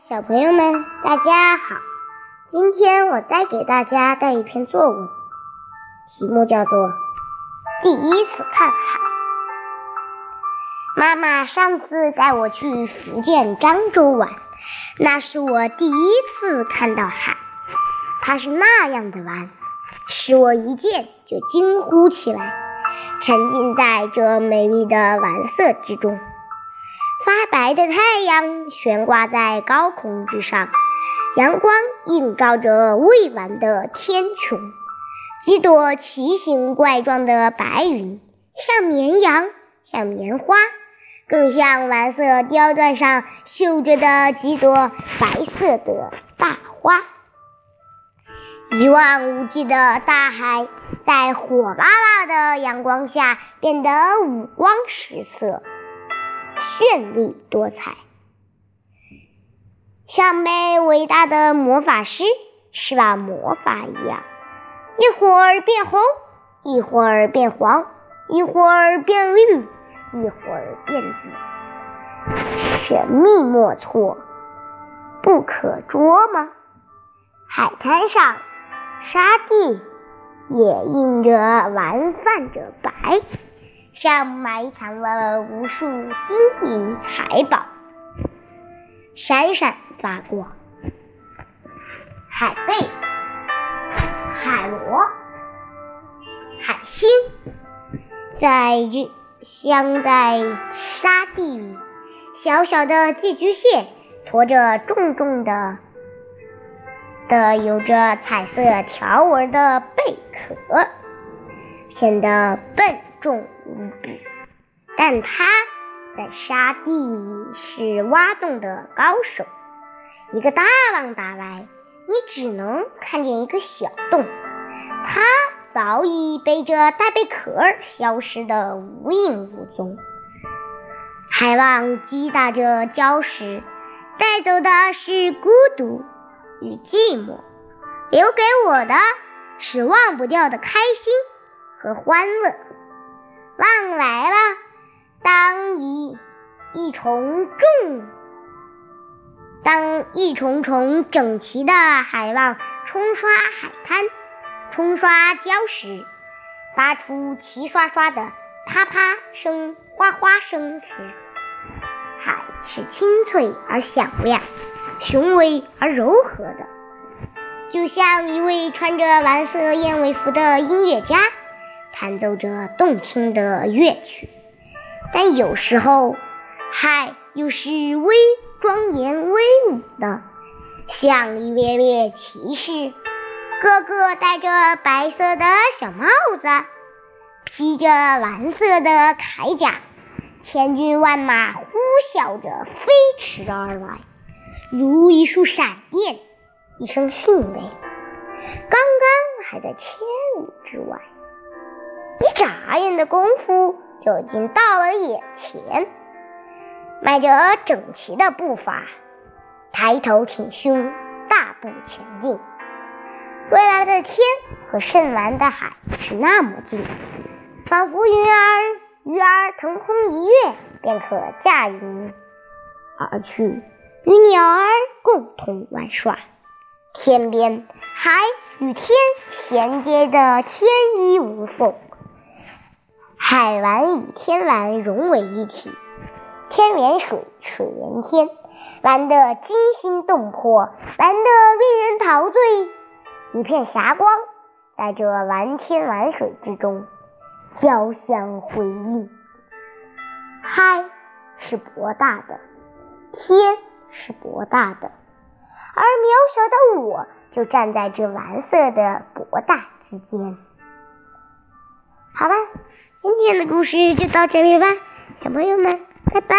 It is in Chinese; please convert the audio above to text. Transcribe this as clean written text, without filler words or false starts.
小朋友们，大家好！今天我再给大家带一篇作文，题目叫做《第一次看海》。妈妈上次带我去福建漳州玩，那是我第一次看到海，它是那样的蓝，使我一见就惊呼起来，沉浸在这美丽的蓝色之中。发白的太阳悬挂在高空之上，阳光映照着蔚蓝的天穹，几朵奇形怪状的白云，像绵羊，像棉花，更像蓝色雕缎上绣着的几朵白色的大花。一望无际的大海在火辣辣的阳光下变得五光十色，绚丽多彩，像被伟大的魔法师施了魔法一样，一会儿变红，一会儿变黄，一会儿变绿，一会儿变紫，神秘莫测，不可捉摸。海滩上、沙地也映着蓝，泛着白，像埋藏了无数金银财宝，闪闪发光。海贝、海螺、海星镶在沙地里，小小的寄居蟹驮着重重的有着彩色条纹的贝壳，显得笨重无比，但它在沙地里是挖洞的高手。一个大浪打来，你只能看见一个小洞，它早已背着大贝壳消失得无影无踪。海浪击打着礁石，带走的是孤独与寂寞，留给我的是忘不掉的开心和欢乐。浪来了，当一重重整齐的海浪冲刷海滩，冲刷礁石，发出齐刷刷的啪啪声、哗哗声时，海是清脆而响亮，雄伟而柔和的，就像一位穿着蓝色燕尾服的音乐家弹奏着动听的乐曲。但有时候海又是庄严威武的，像一列列骑士，个个戴着白色的小帽子，披着蓝色的铠甲，千军万马呼啸着飞驰而来，如一束闪电，一声迅雷，刚刚还在千里之外，一眨眼的功夫就已经到了眼前。迈着整齐的步伐，抬头挺胸，大步前进。蔚蓝的天和深蓝的海是那么近，仿佛鱼儿腾空一跃便可驾云而去，与鸟儿共同玩耍。天边，海与天衔接的天衣无缝，海蓝与天蓝融为一体，天连水，水连天，蓝得惊心动魄，蓝得令人陶醉。一片霞光在这蓝天蓝水之中交相辉映。海是博大的，天是博大的，而渺小的我就站在这蓝色的博大之间。好吧，今天的故事就到这里吧，小朋友们，拜拜。